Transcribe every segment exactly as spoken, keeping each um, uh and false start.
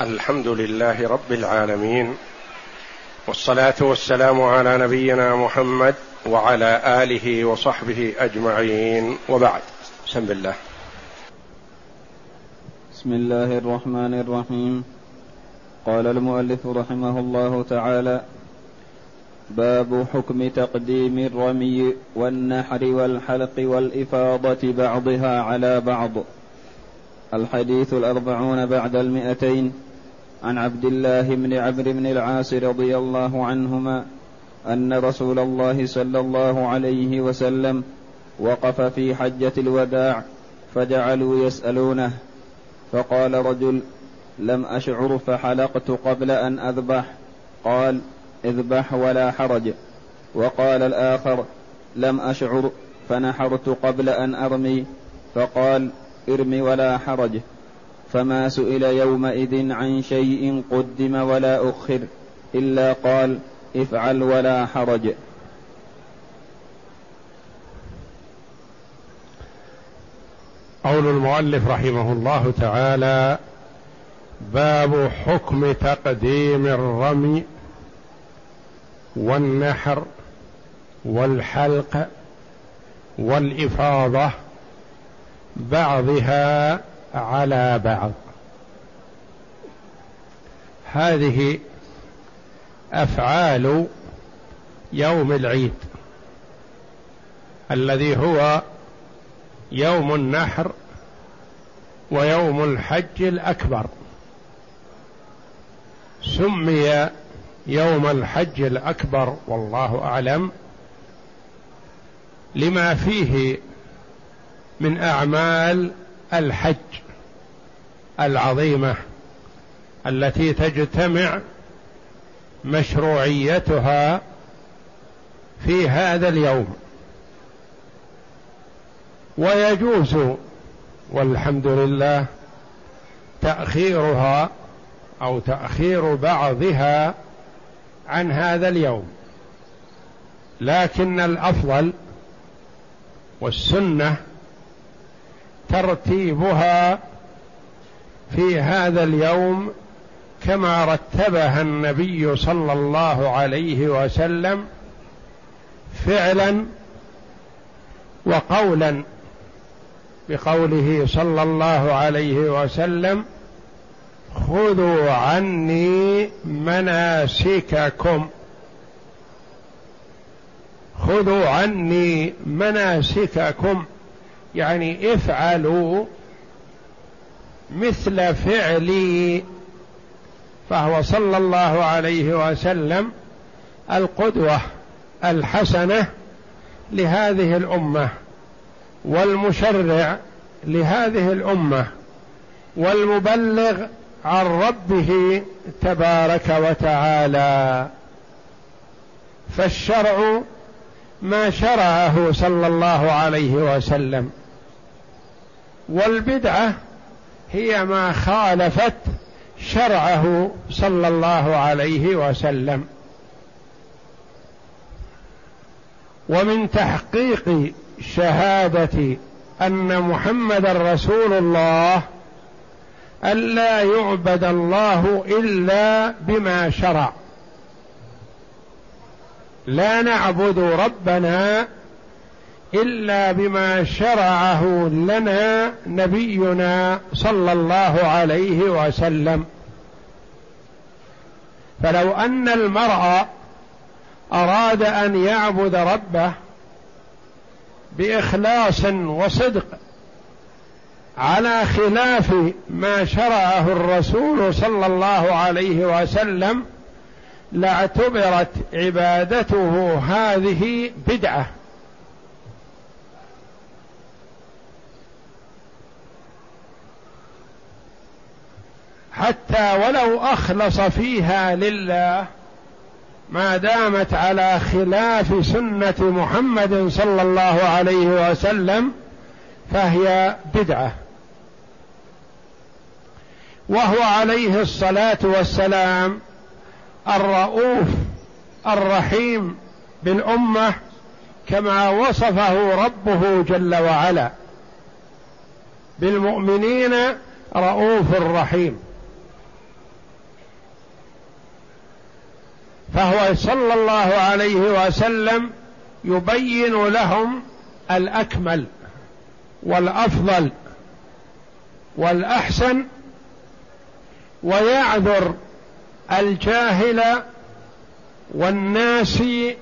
الحمد لله رب العالمين، والصلاة والسلام على نبينا محمد وعلى آله وصحبه أجمعين، وبعد. بسم الله. بسم الله الرحمن الرحيم. قال المؤلف رحمه الله تعالى: باب حكم تقديم الرمي والنحر والحلق والإفاضة بعضها على بعض. الحديث الأربعون بعد المئتين. عن عبد الله بن عمرو بن العاص رضي الله عنهما أن رسول الله صلى الله عليه وسلم وقف في حجة الوداع فجعلوا يسألونه، فقال رجل: لم أشعر فحلقت قبل أن أذبح. قال: اذبح ولا حرج. وقال الآخر: لم أشعر فنحرت قبل أن أرمي. فقال: ارم ولا حرج. فما سئل يومئذ عن شيء قدم ولا أخر إلا قال: افعل ولا حرج. قول المؤلف رحمه الله تعالى: باب حكم تقديم الرمي والنحر والحلق والإفاضة بعضها على بعض. هذه أفعال يوم العيد الذي هو يوم النحر ويوم الحج الأكبر. سمي يوم الحج الأكبر والله أعلم لما فيه من أعمال الحج العظيمة التي تجتمع مشروعيتها في هذا اليوم. ويجوز والحمد لله تأخيرها أو تأخير بعضها عن هذا اليوم، لكن الأفضل والسنة ترتيبها في هذا اليوم كما رتبها النبي صلى الله عليه وسلم فعلا وقولا، بقوله صلى الله عليه وسلم: خذوا عني مناسككم. خذوا عني مناسككم يعني افعلوا مثل فعلي، فهو صلى الله عليه وسلم القدوة الحسنة لهذه الأمة، والمشرع لهذه الأمة، والمبلغ عن ربه تبارك وتعالى. فالشرع ما شرعه صلى الله عليه وسلم، والبدعة هي ما خالفت شرعه صلى الله عليه وسلم. ومن تحقيق شهادة أن محمد رسول الله ألا يعبد الله إلا بما شرع، لا نعبد ربنا إلا بما شرعه لنا نبينا صلى الله عليه وسلم. فلو أن المرء أراد أن يعبد ربه بإخلاص وصدق على خلاف ما شرعه الرسول صلى الله عليه وسلم لاعتبرت عبادته هذه بدعة. حتى ولو أخلص فيها لله، ما دامت على خلاف سنة محمد صلى الله عليه وسلم فهي بدعة. وهو عليه الصلاة والسلام الرؤوف الرحيم بالأمة كما وصفه ربه جل وعلا: بالمؤمنين رؤوف رحيم. فهو صلى الله عليه وسلم يبين لهم الأكمل والأفضل والأحسن، ويعذر الجاهل والناسي،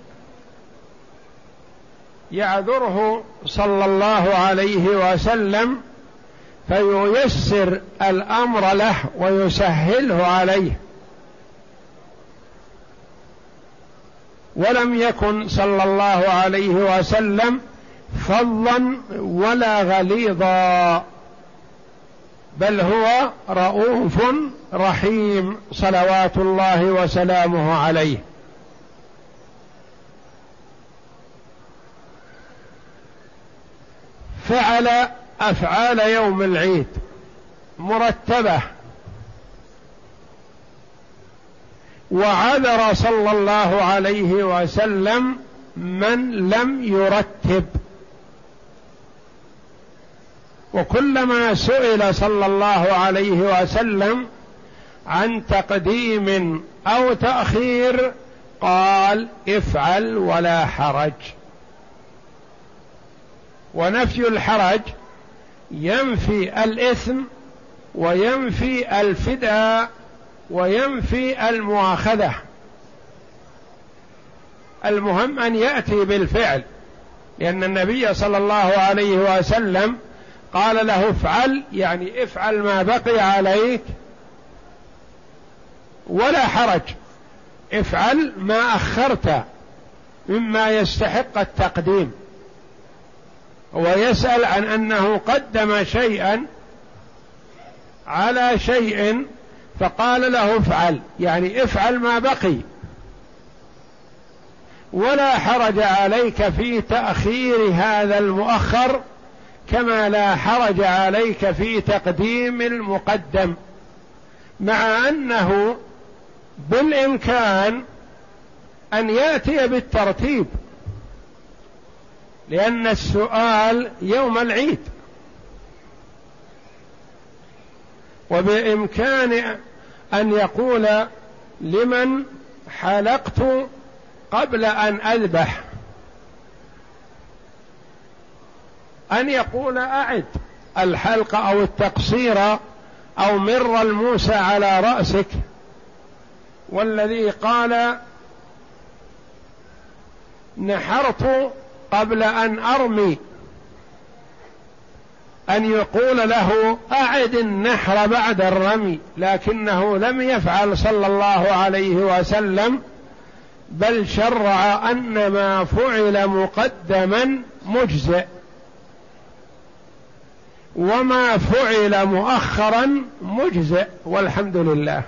يعذره صلى الله عليه وسلم فييسر الأمر له ويسهله عليه. ولم يكن صلى الله عليه وسلم فظا ولا غليظا، بل هو رؤوف رحيم صلوات الله وسلامه عليه. فعل أفعال يوم العيد مرتبة، وعذر صلى الله عليه وسلم من لم يرتب. وكلما سئل صلى الله عليه وسلم عن تقديم أو تأخير قال افعل ولا حرج. ونفي الحرج ينفي الإثم وينفي الفداء وينفي المؤاخذة. المهم أن يأتي بالفعل، لأن النبي صلى الله عليه وسلم قال له افعل، يعني افعل ما بقي عليك، ولا حرج، افعل ما أخرت مما يستحق التقديم. ويسأل عن أنه قدم شيئا على شيء فقال له افعل، يعني افعل ما بقي، ولا حرج عليك في تأخير هذا المؤخر كما لا حرج عليك في تقديم المقدم، مع أنه بالإمكان أن يأتي بالترتيب، لأن السؤال يوم العيد، وبإمكان أن يقول لمن حلقت قبل أن أذبح أن يقول أعد الحلقة أو التقصير أو مر الموسى على رأسك، والذي قال نحرت قبل أن أرمي أن يقول له أعد النحر بعد الرمي، لكنه لم يفعل صلى الله عليه وسلم، بل شرع أن ما فعل مقدما مجزئ وما فعل مؤخرا مجزئ، والحمد لله.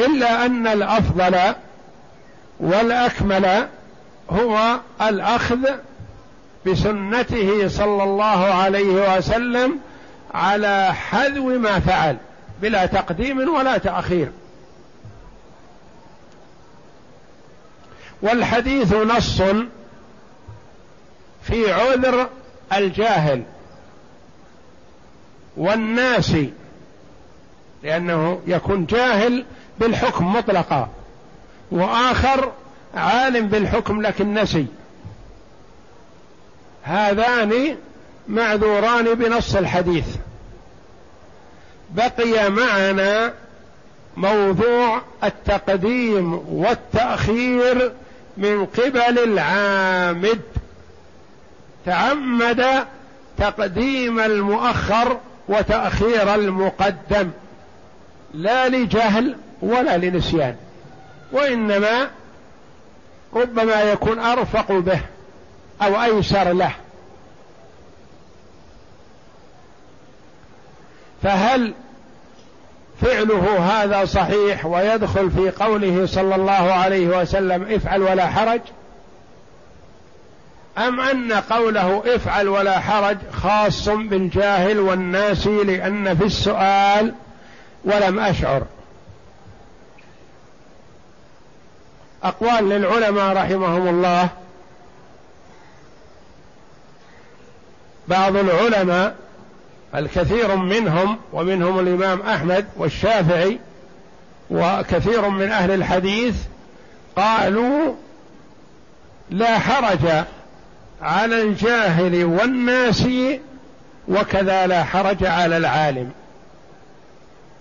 إلا أن الأفضل والأكمل هو الأخذ بسنته صلى الله عليه وسلم على حذو ما فعل بلا تقديم ولا تأخير. والحديث نص في عذر الجاهل والناسي، لأنه يكون جاهل بالحكم مطلقا، وآخر عالم بالحكم لكن نسي، هذان معذوران بنص الحديث. بقي معنا موضوع التقديم والتأخير من قبل العامد. تعمد تقديم المؤخر وتأخير المقدم، لا لجهل ولا لنسيان، وإنما ربما يكون أرفق به أو أيسر له. فهل فعله هذا صحيح ويدخل في قوله صلى الله عليه وسلم افعل ولا حرج، أم أن قوله افعل ولا حرج خاص بالجاهل والناسي لأن في السؤال ولم أشعر؟ أقوال للعلماء رحمهم الله. بعض العلماء الكثير منهم، ومنهم الإمام أحمد والشافعي وكثير من أهل الحديث قالوا لا حرج على الجاهل والناسي، وكذا لا حرج على العالم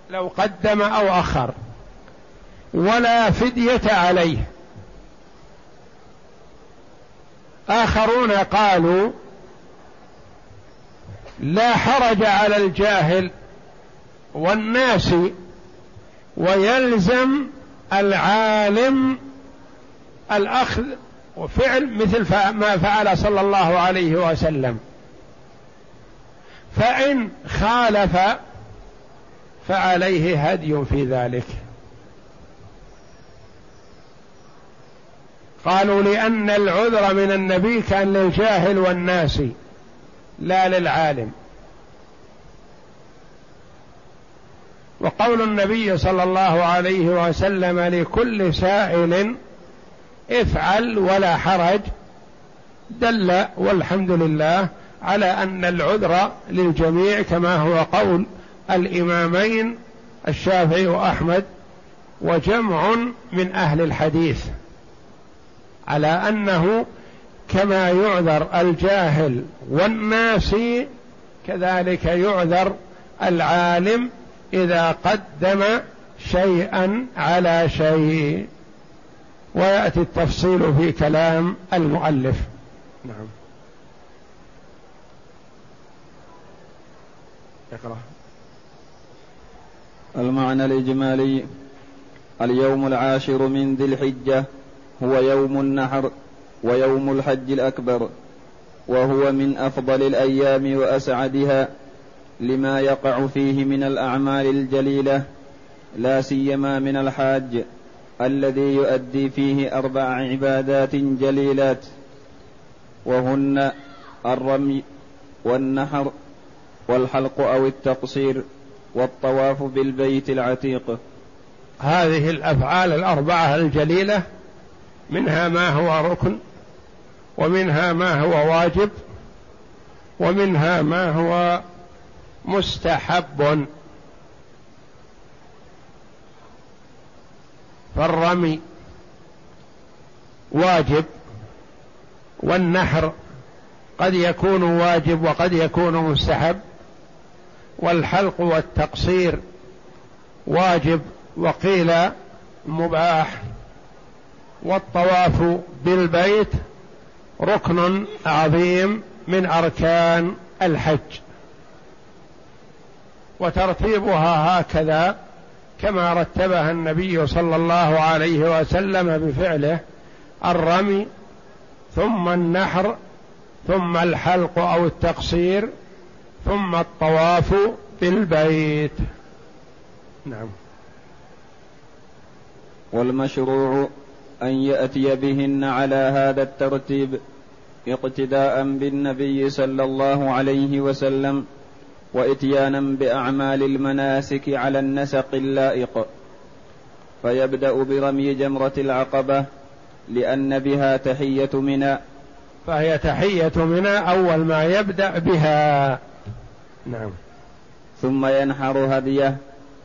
لو قدم أو أخر، ولا فدية عليه. آخرون قالوا لا حرج على الجاهل والناس ويلزم العالم الأخذ وفعل مثل ما فعل صلى الله عليه وسلم، فإن خالف فعليه هدي في ذلك. قالوا لأن العذر من النبي كان للجاهل والناس لا للعالم. وقول النبي صلى الله عليه وسلم لكل سائل افعل ولا حرج دل والحمد لله على أن العذر للجميع، كما هو قول الإمامين الشافعي وأحمد وجمع من أهل الحديث على أنه كما يعذر الجاهل والناس كذلك يعذر العالم إذا قدم شيئا على شيء. ويأتي التفصيل في كلام المؤلف. نعم، اقرأ. المعنى الإجمالي: اليوم العاشر من ذي الحجة هو يوم النحر ويوم الحج الأكبر، وهو من أفضل الأيام وأسعدها لما يقع فيه من الأعمال الجليلة، لا سيما من الحاج الذي يؤدي فيه أربع عبادات جليلات، وهن الرمي والنحر والحلق أو التقصير والطواف بالبيت العتيق. هذه الأفعال الأربعة الجليلة منها ما هو ركن، ومنها ما هو واجب، ومنها ما هو مستحب. فالرمي واجب، والنحر قد يكون واجب وقد يكون مستحب، والحلق والتقصير واجب وقيل مباح، والطواف بالبيت ركن عظيم من أركان الحج. وترتيبها هكذا كما رتبها النبي صلى الله عليه وسلم بفعله: الرمي، ثم النحر، ثم الحلق أو التقصير، ثم الطواف بالبيت. نعم. والمشروع أن يأتي بهن على هذا الترتيب اقتداء بالنبي صلى الله عليه وسلم، وإتيانا بأعمال المناسك على النسق اللائق، فيبدأ برمي جمرة العقبة لأن بها تحية منى، فهي تحية منى أول ما يبدأ بها. نعم. ثم ينحر هديه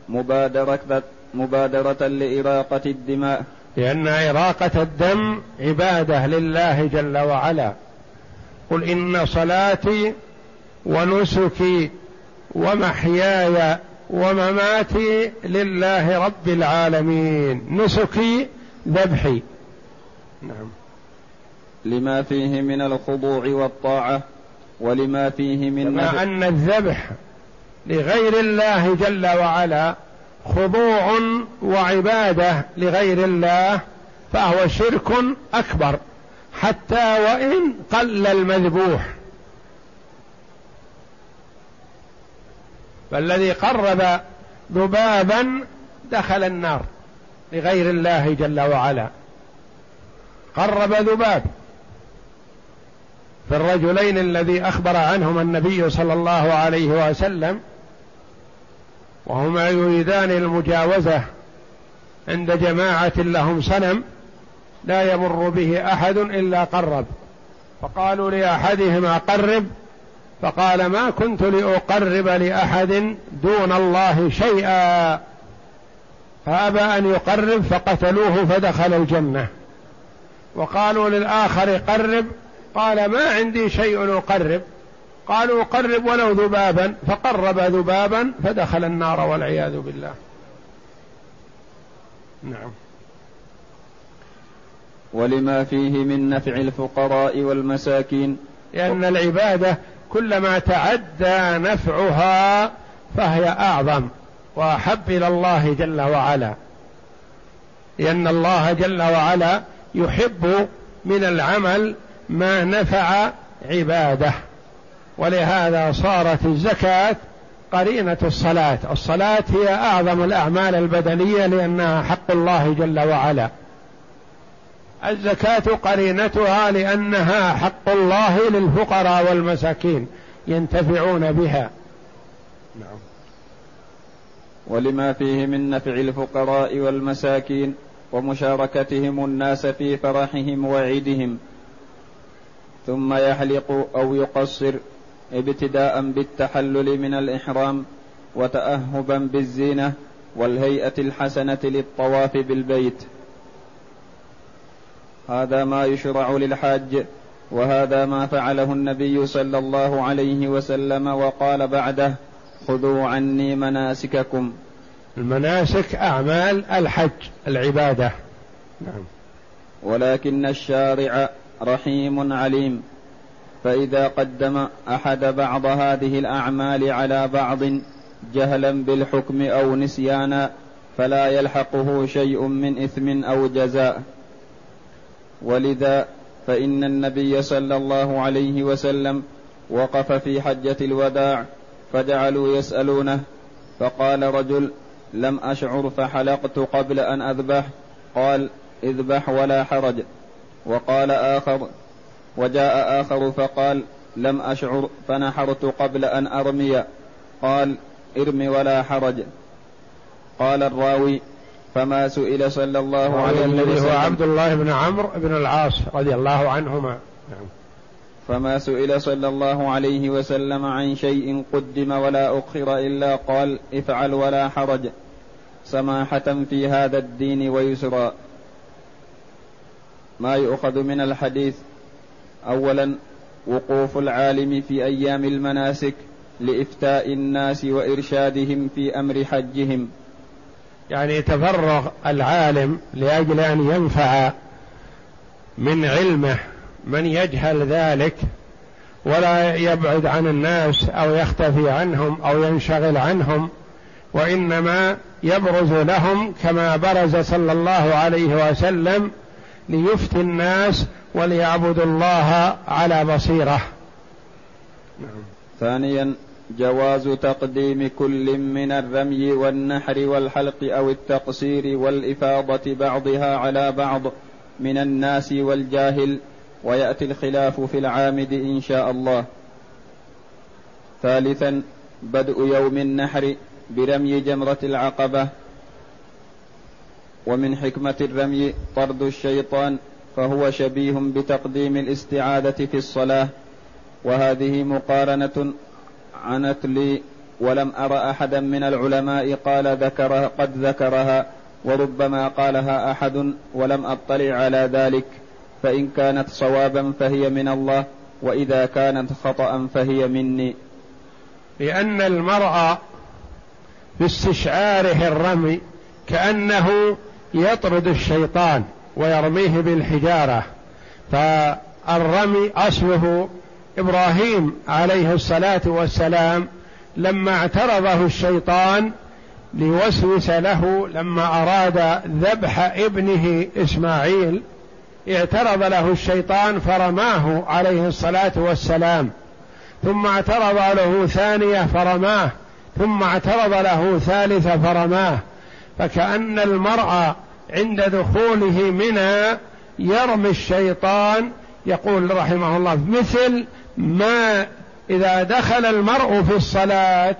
مبادرة, مبادرة لإراقة الدماء، لأن إراقة الدم عبادة لله جل وعلا. قل إن صلاتي ونسكي ومحياي ومماتي لله رب العالمين، نسكي ذبحي. نعم. لما فيه من الخضوع والطاعة، ولما فيه من كما أن الذبح لغير الله جل وعلا خضوع وعبادة لغير الله، فهو شرك أكبر حتى وإن قل المذبوح. فالذي قرب ذبابا دخل النار لغير الله جل وعلا، قرب ذباب. فالرجلين الذي أخبر عنهم النبي صلى الله عليه وسلم وهما يريدان المجاوزة عند جماعة لهم صنم لا يمر به أحد إلا قرب، فقالوا لأحدهما قرب، فقال ما كنت لأقرب لأحد دون الله شيئا، فأبى أن يقرب فقتلوه فدخل الجنة. وقالوا للآخر قرب، قال ما عندي شيء أقرب. قالوا قرب ولو ذبابا، فقرب ذبابا فدخل النار والعياذ بالله. نعم. ولما فيه من نفع الفقراء والمساكين، لأن العبادة كلما تعدى نفعها فهي أعظم وأحب إلى الله جل وعلا، لأن الله جل وعلا يحب من العمل ما نفع عباده. ولهذا صارت الزكاة قرينة الصلاة. الصلاة هي أعظم الأعمال البدنية لأنها حق الله جل وعلا. الزكاة قرينتها لأنها حق الله للفقراء والمساكين ينتفعون بها. نعم. ولما فيه من نفع الفقراء والمساكين ومشاركتهم الناس في فرحهم وعيدهم، ثم يحلق أو يقصر ابتداء بالتحلل من الإحرام وتأهبا بالزينة والهيئة الحسنة للطواف بالبيت. هذا ما يشرع للحاج، وهذا ما فعله النبي صلى الله عليه وسلم وقال بعده: خذوا عني مناسككم. المناسك أعمال الحج، العبادة. نعم. ولكن الشارع رحيم عليم، فإذا قدم أحد بعض هذه الأعمال على بعض جهلا بالحكم أو نسيانا فلا يلحقه شيء من إثم أو جزاء. ولذا فإن النبي صلى الله عليه وسلم وقف في حجة الوداع فجعلوا يسألونه، فقال رجل: لم أشعر فحلقت قبل أن أذبح. قال: اذبح ولا حرج. وقال آخر وجاء آخر فقال: لم أشعر فنحرت قبل أن أرمي. قال: ارمي ولا حرج. قال الراوي: فما سئل صلى الله عليه وسلم، عبد الله بن عمرو بن العاص رضي الله عنهما. نعم. فما سئل صلى الله عليه وسلم عن شيء قدم ولا أخر إلا قال: افعل ولا حرج، سماحة في هذا الدين ويسرا. ما يؤخذ من الحديث: أولا، وقوف العالم في أيام المناسك لإفتاء الناس وإرشادهم في أمر حجهم. يعني تفرغ العالم لأجل أن ينفع من علمه من يجهل ذلك، ولا يبعد عن الناس أو يختفي عنهم أو ينشغل عنهم، وإنما يبرز لهم كما برز صلى الله عليه وسلم ليفتي الناس وليعبدوا الله على بصيرة. ثانيا، جواز تقديم كل من الرمي والنحر والحلق أو التقصير والإفاضة بعضها على بعض من الناس والجاهل، ويأتي الخلاف في العامد إن شاء الله. ثالثا، بدء يوم النحر برمي جمرة العقبة، ومن حكمة الرمي طرد الشيطان، فهو شبيه بتقديم الاستعاذة في الصلاة. وهذه مقارنة عنت لي، ولم أرى أحدا من العلماء قال ذكرها قد ذكرها، وربما قالها أحد ولم أطلع على ذلك. فإن كانت صوابا فهي من الله، وإذا كانت خطأ فهي مني. لأن المرأة باستشعاره الرمي كأنه يطرد الشيطان ويرميه بالحجارة، فالرمي أصله إبراهيم عليه الصلاة والسلام لما اعترضه الشيطان ليوسوس له، لما أراد ذبح ابنه إسماعيل اعترض له الشيطان فرماه عليه الصلاة والسلام، ثم اعترض له ثانية فرماه، ثم اعترض له ثالثة فرماه. فكأن المرأة عند دخوله منها يرمي الشيطان. يقول رحمه الله: مثل ما إذا دخل المرء في الصلاة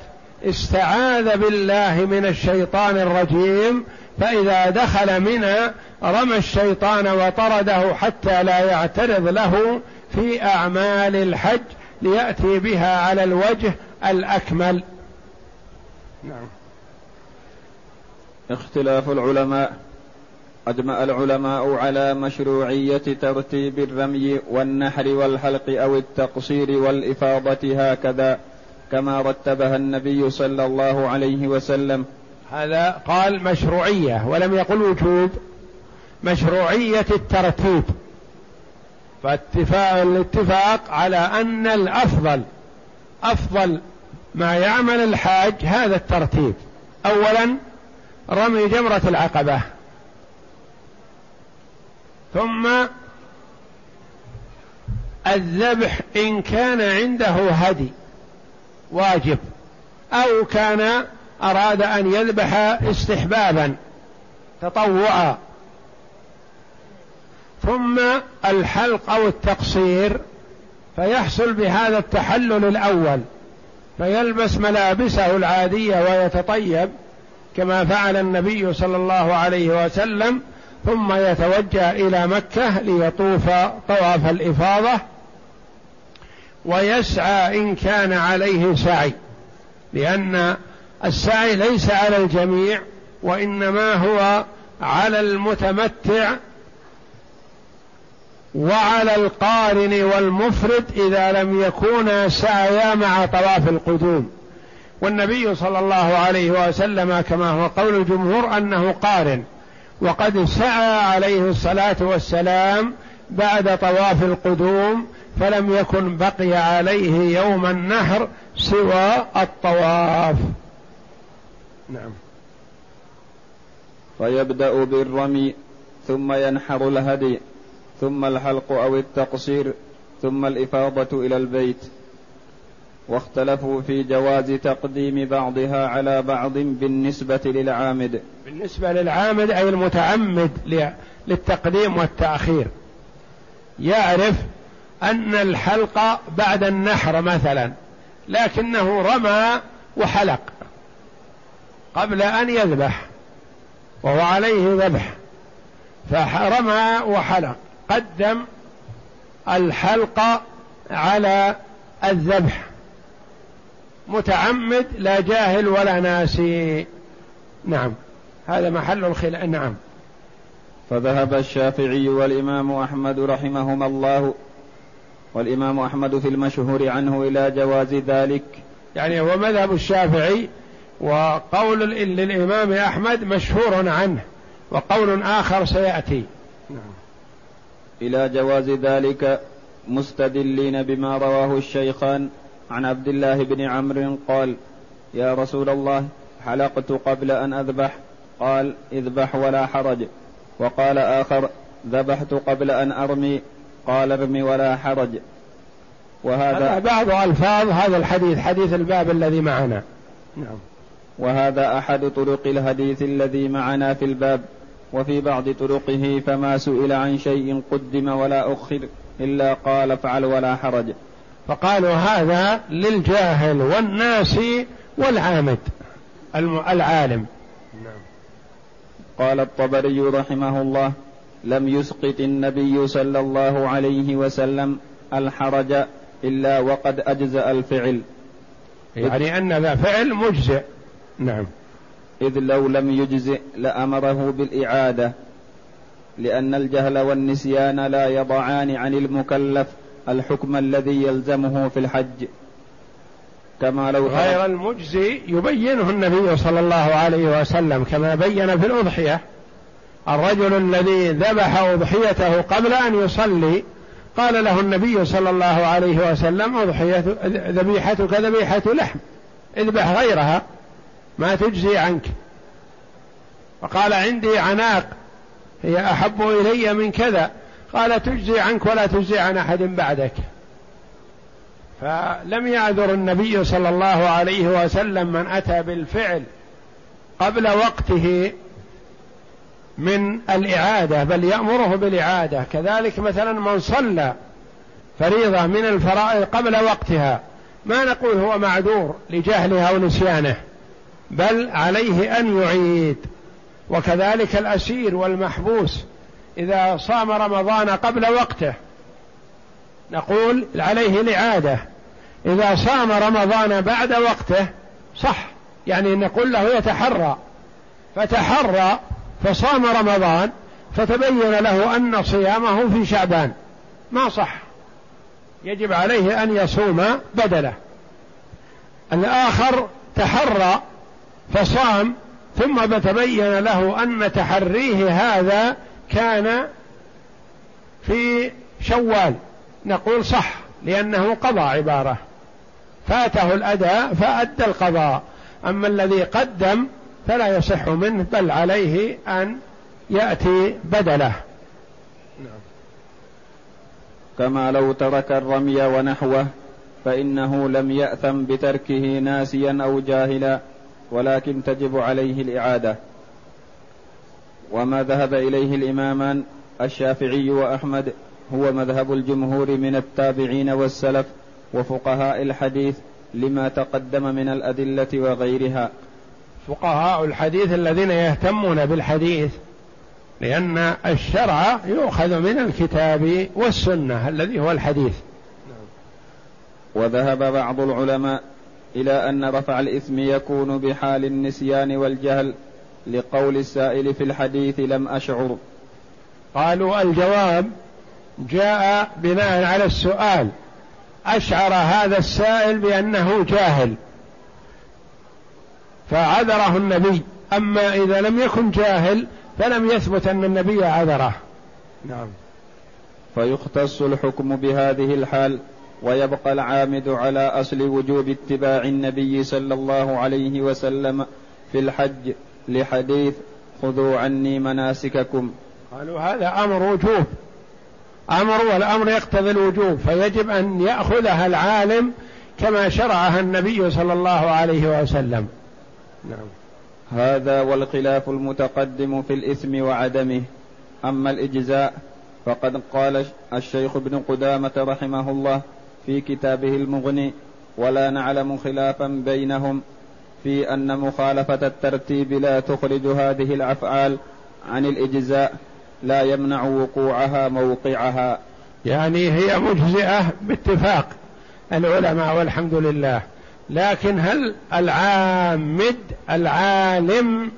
استعاذ بالله من الشيطان الرجيم، فإذا دخل منها رمى الشيطان وطرده حتى لا يعترض له في أعمال الحج، ليأتي بها على الوجه الأكمل. نعم. اختلاف العلماء. أجمع العلماء على مشروعية ترتيب الرمي والنحر والحلق أو التقصير والإفاضة هكذا كما رتبها النبي صلى الله عليه وسلم. هذا قال مشروعية ولم يقل وجوب، مشروعية الترتيب، فالاتفاق على أن الأفضل أفضل ما يعمل الحاج هذا الترتيب. أولا رمي جمرة العقبة، ثم الذبح إن كان عنده هدي واجب أو كان أراد أن يذبح استحبابا تطوعا، ثم الحلق أو التقصير فيحصل بهذا التحلل الأول، فيلبس ملابسه العادية ويتطيب كما فعل النبي صلى الله عليه وسلم، ثم يتوجه إلى مكة ليطوف طواف الإفاضة ويسعى إن كان عليه سعي، لأن السعي ليس على الجميع وإنما هو على المتمتع وعلى القارن والمفرد إذا لم يكونا سعيا مع طواف القدوم. والنبي صلى الله عليه وسلم كما هو قول الجمهور أنه قارن، وقد سعى عليه الصلاة والسلام بعد طواف القدوم فلم يكن بقي عليه يوم النحر سوى الطواف. نعم. فيبدأ بالرمي ثم ينحر الهدي ثم الحلق أو التقصير ثم الإفاضة إلى البيت. واختلفوا في جواز تقديم بعضها على بعض بالنسبة للعامد، بالنسبة للعامد أي المتعمد للتقديم والتأخير، يعرف أن الحلق بعد النحر مثلا لكنه رمى وحلق قبل أن يذبح وهو عليه ذبح، فرمى وحلق، قدم الحلق على الذبح، متعمد لا جاهل ولا ناسي. نعم هذا محل الخلاف. نعم. فذهب الشافعي والإمام أحمد رحمهما الله والإمام أحمد في المشهور عنه إلى جواز ذلك، يعني هو مذهب الشافعي، وقول للإمام أحمد مشهور عنه، وقول آخر سيأتي. نعم. إلى جواز ذلك مستدلين بما رواه الشيخان عن عبد الله بن عمرو قال: يا رسول الله حلقت قبل أن أذبح، قال: اذبح ولا حرج. وقال آخر: ذبحت قبل أن أرمي، قال: ارمي ولا حرج. وهذا بعض ألفاظ هذا الحديث، حديث الباب الذي معنا. نعم. وهذا أحد طرق الحديث الذي معنا في الباب، وفي بعض طرقه: فما سئل عن شيء قدم ولا أخر إلا قال افعل ولا حرج. فقالوا هذا للجاهل والناسي والعامد العالم. نعم. قال الطبري رحمه الله: لم يسقط النبي صلى الله عليه وسلم الحرج إلا وقد أجزأ الفعل، يعني أن ذا فعل مجزئ. نعم. إذ لو لم يجزئ لأمره بالإعادة، لأن الجهل والنسيان لا يضعان عن المكلف الحكم الذي يلزمه في الحج، كما لو غير المجزي يبينه النبي صلى الله عليه وسلم كما بين في الأضحية. الرجل الذي ذبح أضحيته قبل أن يصلي قال له النبي صلى الله عليه وسلم: أضحية ذبيحتك ذبيحة لحم، اذبح غيرها ما تجزي عنك. فقال: عندي عناق هي أحب إلي من كذا، قال: تجزي عنك ولا تجزي عن أحد بعدك. فلم يعذر النبي صلى الله عليه وسلم من أتى بالفعل قبل وقته من الإعادة، بل يأمره بالإعادة. كذلك مثلا من صلى فريضة من الفرائض قبل وقتها ما نقول هو معذور لجهله أو نسيانه، بل عليه أن يعيد. وكذلك الأسير والمحبوس إذا صام رمضان قبل وقته نقول عليه الإعادة، إذا صام رمضان بعد وقته صح، يعني نقول له يتحرى. فتحرى فصام رمضان فتبين له أن صيامه في شعبان ما صح، يجب عليه أن يصوم بدله. الآخر تحرى فصام ثم تبين له أن تحريه هذا كان في شوال، نقول صح لأنه قضى عبارة، فاته الأداء فأدى القضاء. أما الذي قدم فلا يصح منه، بل عليه أن يأتي بدله. نعم. كما لو ترك الرمي ونحوه فإنه لم يأثم بتركه ناسيا أو جاهلا، ولكن تجب عليه الإعادة. وما ذهب إليه الإمامان الشافعي وأحمد هو مذهب الجمهور من التابعين والسلف وفقهاء الحديث لما تقدم من الأدلة وغيرها. فقهاء الحديث الذين يهتمون بالحديث، لأن الشرع يؤخذ من الكتاب والسنة الذي هو الحديث. وذهب بعض العلماء إلى أن رفع الإثم يكون بحال النسيان والجهل لقول السائل في الحديث لم أشعر. قالوا الجواب جاء بناء على السؤال، أشعر هذا السائل بأنه جاهل فعذره النبي، أما إذا لم يكن جاهل فلم يثبت أن النبي عذره. نعم. فيختص الحكم بهذه الحال، ويبقى العامد على أصل وجوب اتباع النبي صلى الله عليه وسلم في الحج لحديث خذوا عني مناسككم. قالوا هذا أمر وجوب، أمر والأمر يقتضي الوجوب، فيجب أن يأخذها العالم كما شرعها النبي صلى الله عليه وسلم. نعم. هذا والخلاف المتقدم في الإثم وعدمه. أما الإجزاء فقد قال الشيخ ابن قدامة رحمه الله في كتابه المغني ولا نعلم خلافا بينهم في أن مخالفة الترتيب لا تخرج هذه الأفعال عن الإجزاء، لا يمنع وقوعها موقعها، يعني هي مجزئة باتفاق العلماء والحمد لله، لكن هل العامد العالم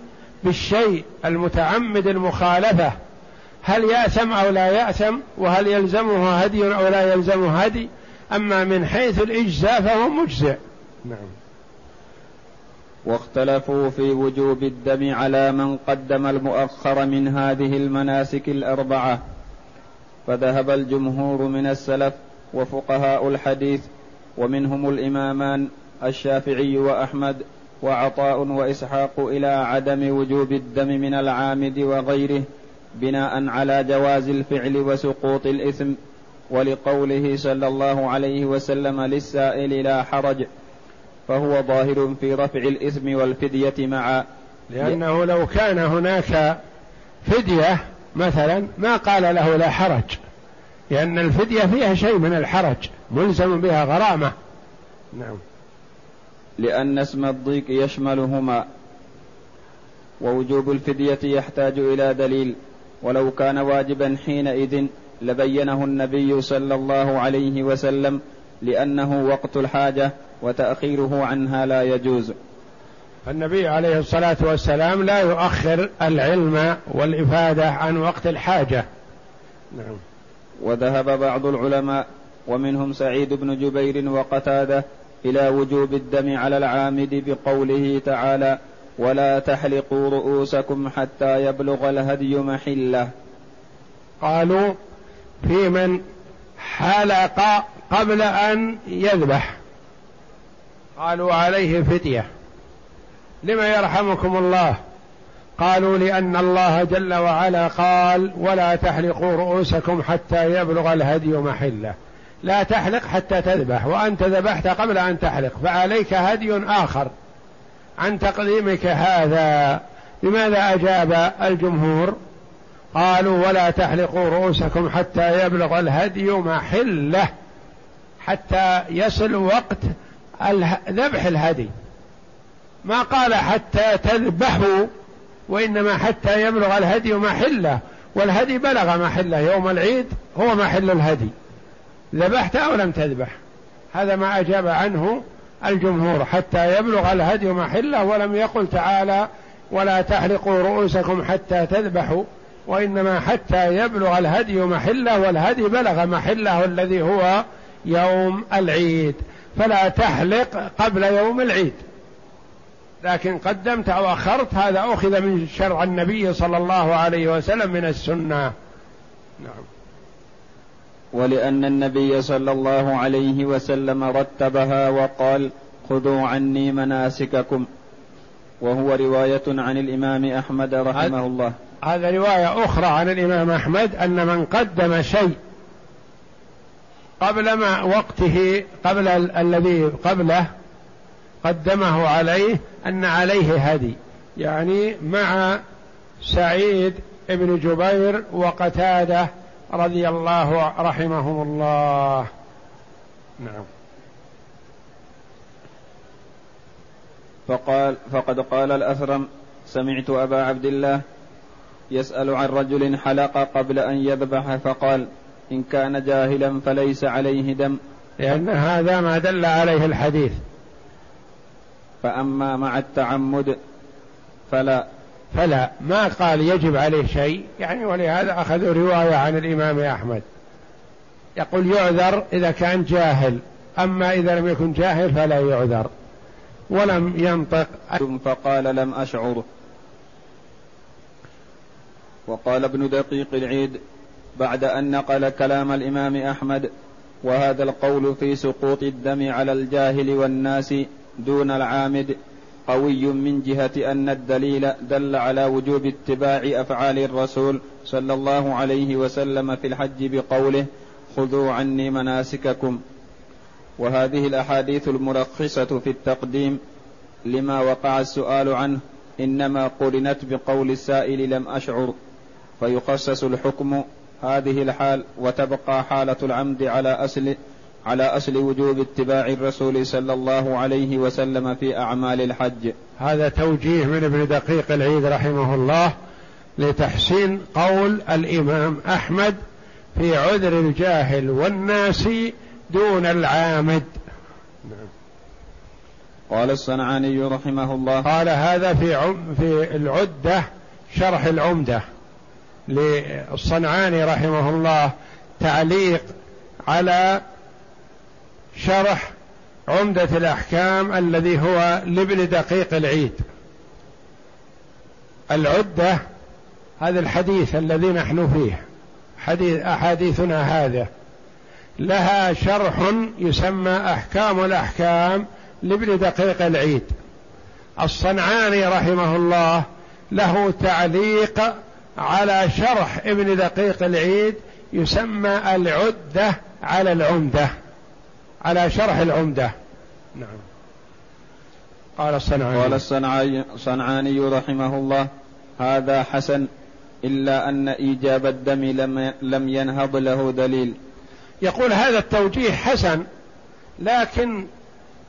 بالشيء المتعمد المخالفة هل يأثم أو لا يأثم، وهل يلزمه هدي أو لا يلزمه هدي؟ أما من حيث الإجزاء فهو مجزئ. نعم. واختلفوا في وجوب الدم على من قدم المؤخر من هذه المناسك الأربعة، فذهب الجمهور من السلف وفقهاء الحديث ومنهم الإمامان الشافعي وأحمد وعطاء وإسحاق إلى عدم وجوب الدم من العامد وغيره بناء على جواز الفعل وسقوط الإثم، ولقوله صلى الله عليه وسلم للسائل لا حرج، فهو ظاهر في رفع الإثم والفدية معا، لأنه لو كان هناك فدية مثلا ما قال له لا حرج، لأن الفدية فيها شيء من الحرج ملزم بها غرامة. نعم. لأن اسم الضيق يشملهما، ووجوب الفدية يحتاج إلى دليل، ولو كان واجبا حينئذ لبينه النبي صلى الله عليه وسلم لأنه وقت الحاجة وتأخيره عنها لا يجوز. النبي عليه الصلاة والسلام لا يؤخر العلم والإفادة عن وقت الحاجة. نعم. وذهب بعض العلماء ومنهم سعيد بن جبير وقتادة إلى وجوب الدم على العامد بقوله تعالى ولا تحلقوا رؤوسكم حتى يبلغ الهدي محله. قالوا في من حلق قبل أن يذبح قالوا عليه فدية، لما يرحمكم الله؟ قالوا لأن الله جل وعلا قال ولا تحلقوا رؤوسكم حتى يبلغ الهدي محله، لا تحلق حتى تذبح، وأنت ذبحت قبل أن تحلق فعليك هدي آخر عن تقديمك هذا. لماذا أجاب الجمهور؟ قالوا ولا تحلقوا رؤوسكم حتى يبلغ الهدي محله، حتى يصل وقت ذبح الهدي، ما قال حتى تذبحوا، وإنما حتى يبلغ الهدي محله، والهدي بلغ محله يوم العيد هو محل الهدي، ذبحت أو لم تذبح. هذا ما أجاب عنه الجمهور، حتى يبلغ الهدي محله، ولم يقل تعالى ولا تحلقوا رؤوسكم حتى تذبحوا، وإنما حتى يبلغ الهدي محله، والهدي بلغ محله الذي هو يوم العيد، فلا تحلق قبل يوم العيد، لكن قدمت أو أخرت هذا أخذ من شرع النبي صلى الله عليه وسلم من السنة. نعم. ولأن النبي صلى الله عليه وسلم رتبها وقال خذوا عني مناسككم، وهو رواية عن الإمام أحمد رحمه الله. هذا رواية أخرى عن الإمام أحمد أن من قدم شيء قبل ما وقته قبل الذي قبله قدمه عليه أن عليه هدي، يعني مع سعيد ابن جبير وقتادة رضي الله رحمهم الله. نعم. فقال فقد قال الأثرم سمعت أبا عبد الله يسأل عن رجل حلق قبل أن يذبح فقال إن كان جاهلا فليس عليه دم، لأن هذا ما دل عليه الحديث. فأما مع التعمد فلا فلا ما قال يجب عليه شيء، يعني ولهذا أخذوا رواية عن الإمام أحمد يقول يعذر إذا كان جاهل، أما إذا لم يكن جاهل فلا يعذر، ولم ينطق فقال لم أشعر. وقال ابن دقيق العيد بعد أن نقل كلام الإمام أحمد وهذا القول في سقوط الدم على الجاهل والناس دون العامد قوي من جهة أن الدليل دل على وجوب اتباع أفعال الرسول صلى الله عليه وسلم في الحج بقوله خذوا عني مناسككم، وهذه الأحاديث المرخصة في التقديم لما وقع السؤال عنه إنما قرنت بقول السائل لم أشعر، فيخصص الحكم هذه الحال وتبقى حالة العمد على أصل على أصل وجوب اتباع الرسول صلى الله عليه وسلم في أعمال الحج. هذا توجيه من ابن دقيق العيد رحمه الله لتحسين قول الإمام أحمد في عذر الجاهل والناس دون العامد. قال الصنعاني رحمه الله قال هذا في عم في العدة شرح العمدة للصنعاني رحمه الله، تعليق على شرح عمدة الأحكام الذي هو لابن دقيق العيد. العدة هذا الحديث الذي نحن فيه، حديث أحاديثنا هذا لها شرح يسمى أحكام الأحكام لابن دقيق العيد. الصنعاني رحمه الله له تعليق على شرح ابن دقيق العيد يسمى العدة على العمدة، على شرح العمدة. نعم. قال الصنعاني قال الصنعاني رحمه الله هذا حسن إلا أن إيجاب الدم لم لم ينهض له دليل. يقول هذا التوجيه حسن، لكن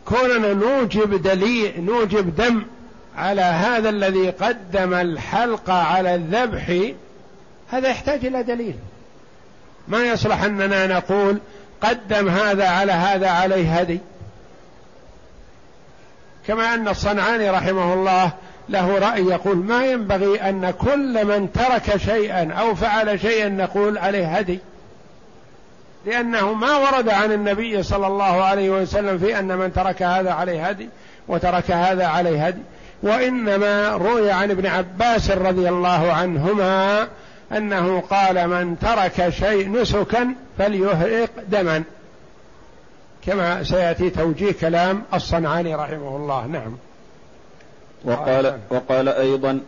كوننا نوجب دليل نوجب دم على هذا الذي قدم الحلقة على الذبح هذا يحتاج إلى دليل، ما يصلح أننا نقول قدم هذا على هذا عليه هدي، كما أن الصنعاني رحمه الله له رأي يقول ما ينبغي أن كل من ترك شيئا أو فعل شيئا نقول عليه هدي، لأنه ما ورد عن النبي صلى الله عليه وسلم في أن من ترك هذا عليه هدي وترك هذا عليه هدي، وإنما روي عن ابن عباس رضي الله عنهما أنه قال من ترك شيء نسكا فليهرق دما، كما سيأتي توجيه كلام الصنعاني رحمه الله. نعم. وقال, وقال أيضا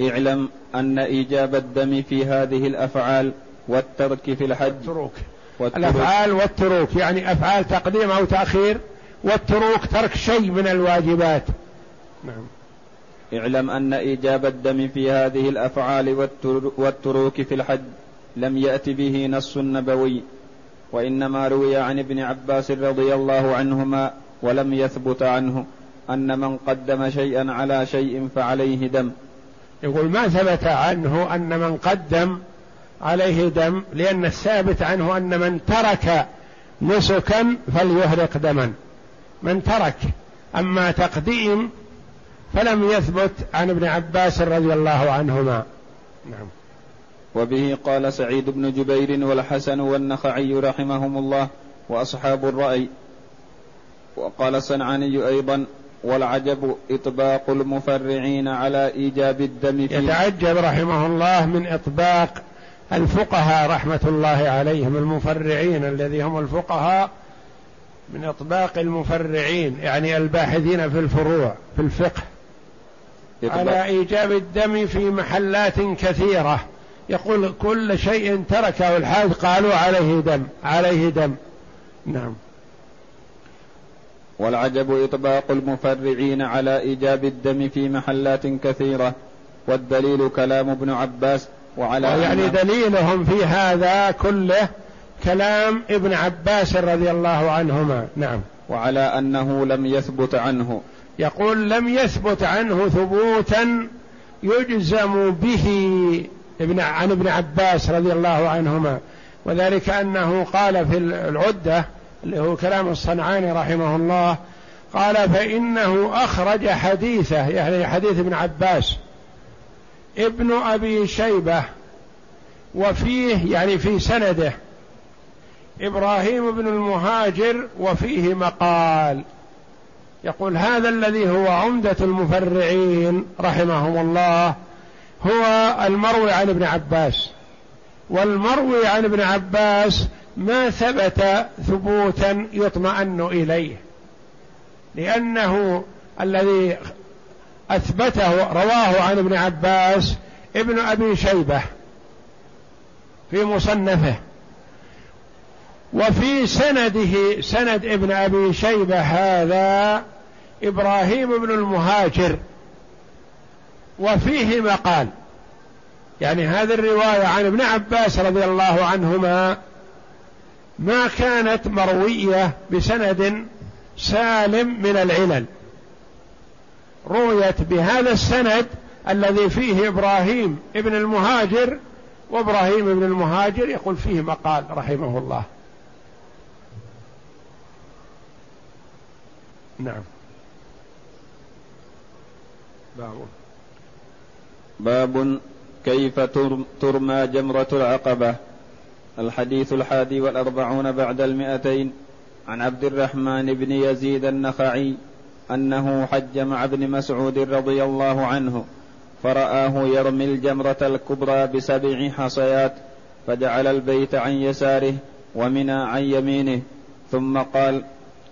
اعلم أن إيجاب الدم في هذه الأفعال والترك في الحج والتروك. والتروك. الأفعال والتروك يعني أفعال تقديم أو تأخير، والتروك ترك شيء من الواجبات. نعم. اعلم أن إيجاب الدم في هذه الأفعال والتروك في الحج لم يأت به نص نبوي، وإنما روي عن ابن عباس رضي الله عنهما ولم يثبت عنه أن من قدم شيئا على شيء فعليه دم. يقول ما ثبت عنه أن من قدم عليه دم، لأن الثابت عنه أن من ترك نسكا فليهرق دما، من ترك، أما تقديم فلم يثبت عن ابن عباس رضي الله عنهما. نعم. وبه قال سعيد بن جبير والحسن والنخعي رحمهم الله وأصحاب الرأي. وقال الصنعاني أيضا والعجب إطباق المفرعين على إيجاب الدم فيه. يتعجب رحمه الله من إطباق الفقهاء رحمة الله عليهم المفرعين الذي هم الفقهاء، من إطباق المفرعين يعني الباحثين في الفروع في الفقه على إيجاب الدم في محلات كثيرة، يقول كل شيء تركه الحاج قالوا عليه دم عليه دم. نعم. والعجب إطباق المفرعين على إيجاب الدم في محلات كثيرة، والدليل كلام ابن عباس وعلى يعني دليلهم في هذا كله كلام ابن عباس رضي الله عنهما. نعم. وعلى أنه لم يثبت عنه، يقول لم يثبت عنه ثبوتا يجزم به عن ابن عباس رضي الله عنهما، وذلك أنه قال في العدة اللي هو كلام الصنعاني رحمه الله قال فإنه أخرج حديثه يعني حديث ابن عباس ابن أبي شيبة وفيه يعني في سنده إبراهيم بن المهاجر وفيه مقال، يقول هذا الذي هو عمدة المفرعين رحمهم الله هو المروي عن ابن عباس، والمروي عن ابن عباس ما ثبت ثبوتا يطمئن إليه، لأنه الذي أثبته رواه عن ابن عباس ابن أبي شيبة في مصنفه، وفي سنده سند ابن أبي شيبة هذا إبراهيم بن المهاجر وفيه مقال، يعني هذه الرواية عن ابن عباس رضي الله عنهما ما كانت مروية بسند سالم من العلل، رويت بهذا السند الذي فيه إبراهيم ابن المهاجر، وإبراهيم ابن المهاجر يقول فيه مقال رحمه الله. نعم. باب باب كيف ترمى جمرة العقبة. الحديث الحادي والأربعون بعد المئتين عن عبد الرحمن بن يزيد النخعي أنه حج مع ابن مسعود رضي الله عنه فرآه يرمي الجمرة الكبرى بسبع حصيات، فجعل البيت عن يساره ومنى عن يمينه، ثم قال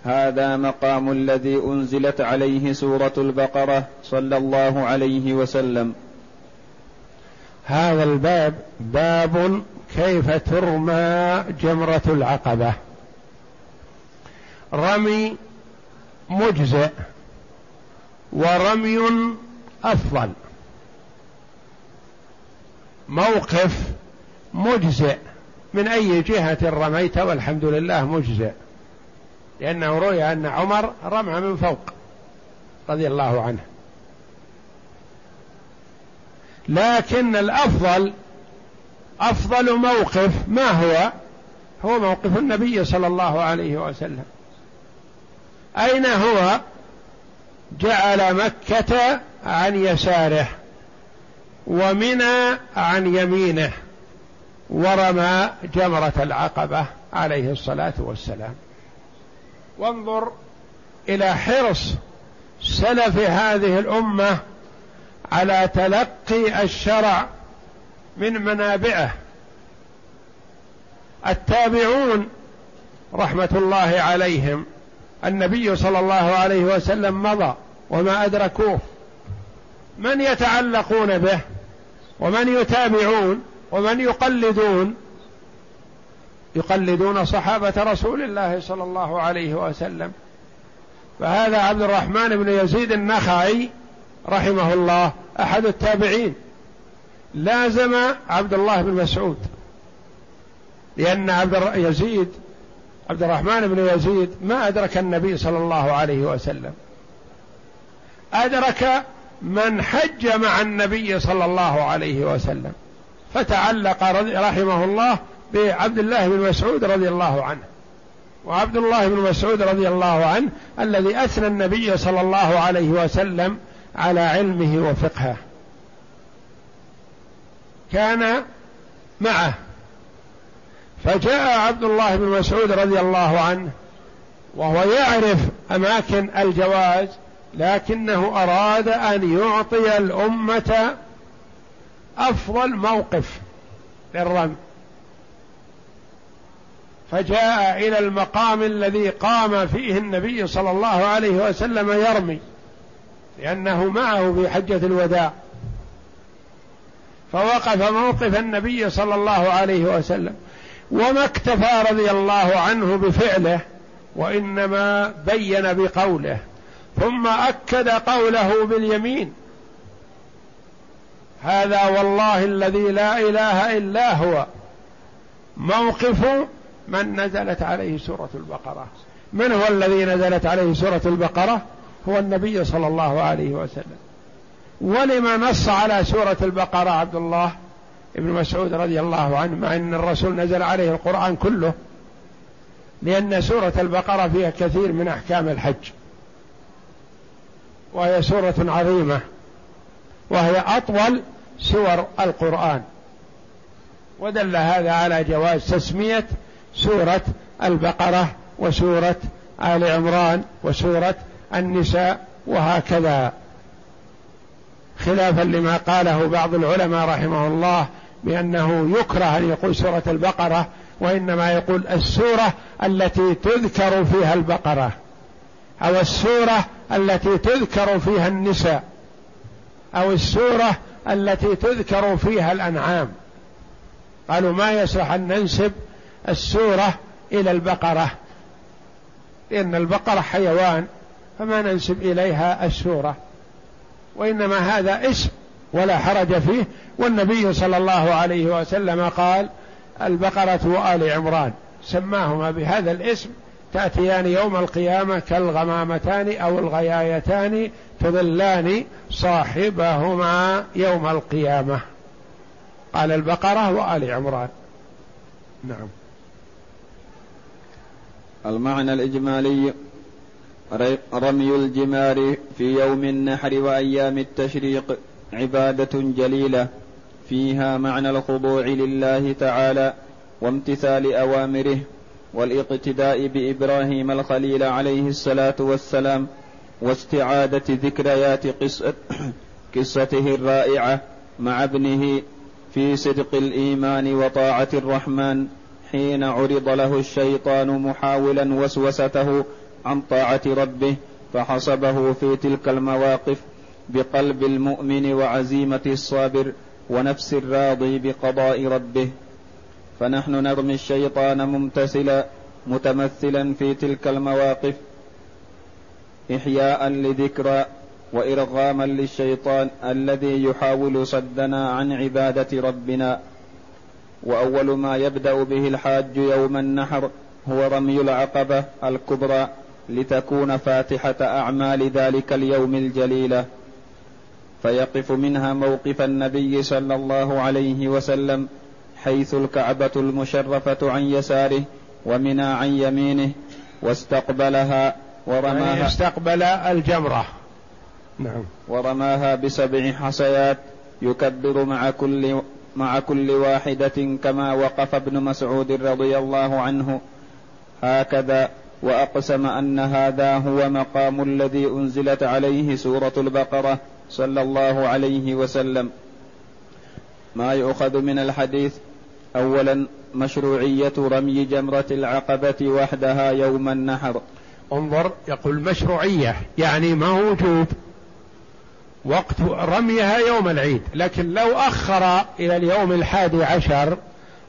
هذا مقام الذي أنزلت عليه سورة البقرة صلى الله عليه وسلم. هذا الباب باب كيف ترمى جمرة العقبة. رمي مجزئ ورمي أفضل، موقف مجزئ من أي جهة رميت والحمد لله مجزئ، لأنه روي أن عمر رمى من فوق رضي الله عنه، لكن الأفضل أفضل موقف ما هو هو موقف النبي صلى الله عليه وسلم. أين هو؟ جعل مكة عن يساره ومنى عن يمينه ورمى جمرة العقبة عليه الصلاة والسلام. وانظر إلى حرص سلف هذه الأمة على تلقي الشرع من منابعه. التابعون رحمة الله عليهم النبي صلى الله عليه وسلم مضى وما أدركوه، من يتعلقون به ومن يتابعون ومن يقلدون؟ يقلدون صحابة رسول الله صلى الله عليه وسلم. فهذا عبد الرحمن بن يزيد النخعي رحمه الله أحد التابعين، لازم عبد الله بن مسعود، لأن عبد يزيد عبد الرحمن بن يزيد ما أدرك النبي صلى الله عليه وسلم، أدرك من حج مع النبي صلى الله عليه وسلم، فتعلق رحمه الله بعبد الله بن مسعود رضي الله عنه. وعبد الله بن مسعود رضي الله عنه الذي أثنى النبي صلى الله عليه وسلم على علمه وفقهه، كان معه. فجاء عبد الله بن مسعود رضي الله عنه وهو يعرف أماكن الجواز، لكنه أراد أن يعطي الأمة أفضل موقف للرمي، فجاء إلى المقام الذي قام فيه النبي صلى الله عليه وسلم يرمي، لأنه معه في حجة الوداع، فوقف موقف النبي صلى الله عليه وسلم، وما اكتفى رضي الله عنه بفعله، وإنما بين بقوله، ثم أكد قوله باليمين: هذا والله الذي لا إله إلا هو موقف من نزلت عليه سورة البقرة. من هو الذي نزلت عليه سورة البقرة؟ هو النبي صلى الله عليه وسلم. ولما نص على سورة البقرة عبد الله ابن مسعود رضي الله عنه مع أن الرسول نزل عليه القرآن كله؟ لأن سورة البقرة فيها كثير من أحكام الحج، وهي سورة عظيمة، وهي أطول سور القرآن، ودل هذا على جواز تسمية سورة البقرة وسورة آل عمران وسورة النساء وهكذا، خلافا لما قاله بعض العلماء رحمه الله بأنه يكره أن يقول سورة البقرة، وإنما يقول السورة التي تذكر فيها البقرة، أو السورة التي تذكر فيها النساء، أو السورة التي تذكر فيها الأنعام. قالوا ما يصلح أن ننسب السورة إلى البقرة، لأن البقرة حيوان، فما ننسب إليها السورة، وإنما هذا اسم ولا حرج فيه. والنبي صلى الله عليه وسلم قال: البقرة وآل عمران، سماهما بهذا الاسم، تأتيان يوم القيامة كالغمامتان أو الغيايتان تضلان صاحبهما يوم القيامة. قال البقرة وآل عمران. نعم. المعنى الإجمالي: رمي الجمار في يوم النحر وأيام التشريق عبادة جليلة فيها معنى الخضوع لله تعالى وامتثال أوامره والاقتداء بإبراهيم الخليل عليه الصلاة والسلام، واستعادة ذكريات قصة قصته الرائعة مع ابنه في صدق الإيمان وطاعة الرحمن، حين عرض له الشيطان محاولا وسوسته عن طاعة ربه، فحسبه في تلك المواقف بقلب المؤمن وعزيمة الصابر ونفس الراضي بقضاء ربه. فنحن نرمي الشيطان ممتثلا متمثلا في تلك المواقف، إحياء لذكرى وإرغاما للشيطان الذي يحاول صدنا عن عبادة ربنا. وأول ما يبدأ به الحاج يوم النحر هو رمي العقبة الكبرى، لتكون فاتحة أعمال ذلك اليوم الجليلة، فيقف منها موقف النبي صلى الله عليه وسلم، حيث الكعبة المشرفة عن يساره ومنى عن يمينه، واستقبلها ورماها، استقبل الجمرة. نعم. ورماها بسبع حصيات، يكبر مع كل مع كل واحدة كما وقف ابن مسعود رضي الله عنه هكذا، وأقسم أن هذا هو مقام الذي أنزلت عليه سورة البقرة صلى الله عليه وسلم. ما يؤخذ من الحديث: أولا مشروعية رمي جمرة العقبة وحدها يوم النحر. انظر، يقول مشروعية، يعني ما هو وجوب، وقت رميها يوم العيد، لكن لو أخر إلى اليوم الحادي عشر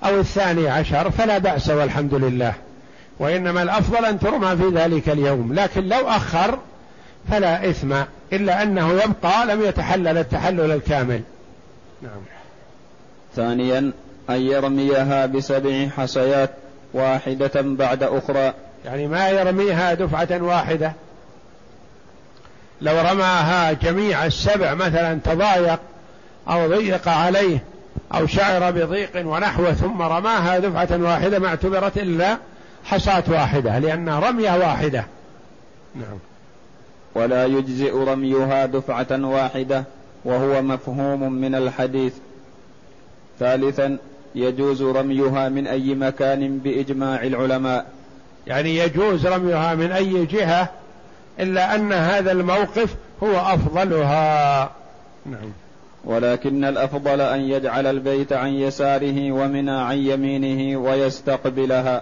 أو الثاني عشر فلا بأس والحمد لله، وإنما الأفضل أن ترمى في ذلك اليوم، لكن لو أخر فلا إثم، إلا أنه يبقى لم يتحلل التحلل الكامل. نعم. ثانيا أن يرميها بسبع حصيات واحدة بعد أخرى، يعني ما يرميها دفعة واحدة، لو رماها جميع السبع مثلا تضايق أو ضيق عليه أو شعر بضيق ونحوه، ثم رماها دفعة واحدة ما اعتبرت إلا حصاة واحدة، لأن رمية واحدة. نعم. ولا يجزئ رميها دفعة واحدة، وهو مفهوم من الحديث. ثالثا يجوز رميها من أي مكان بإجماع العلماء، يعني يجوز رميها من أي جهة إلا أن هذا الموقف هو أفضلها. نعم. ولكن الأفضل أن يجعل البيت عن يساره ومنى عن يمينه ويستقبلها.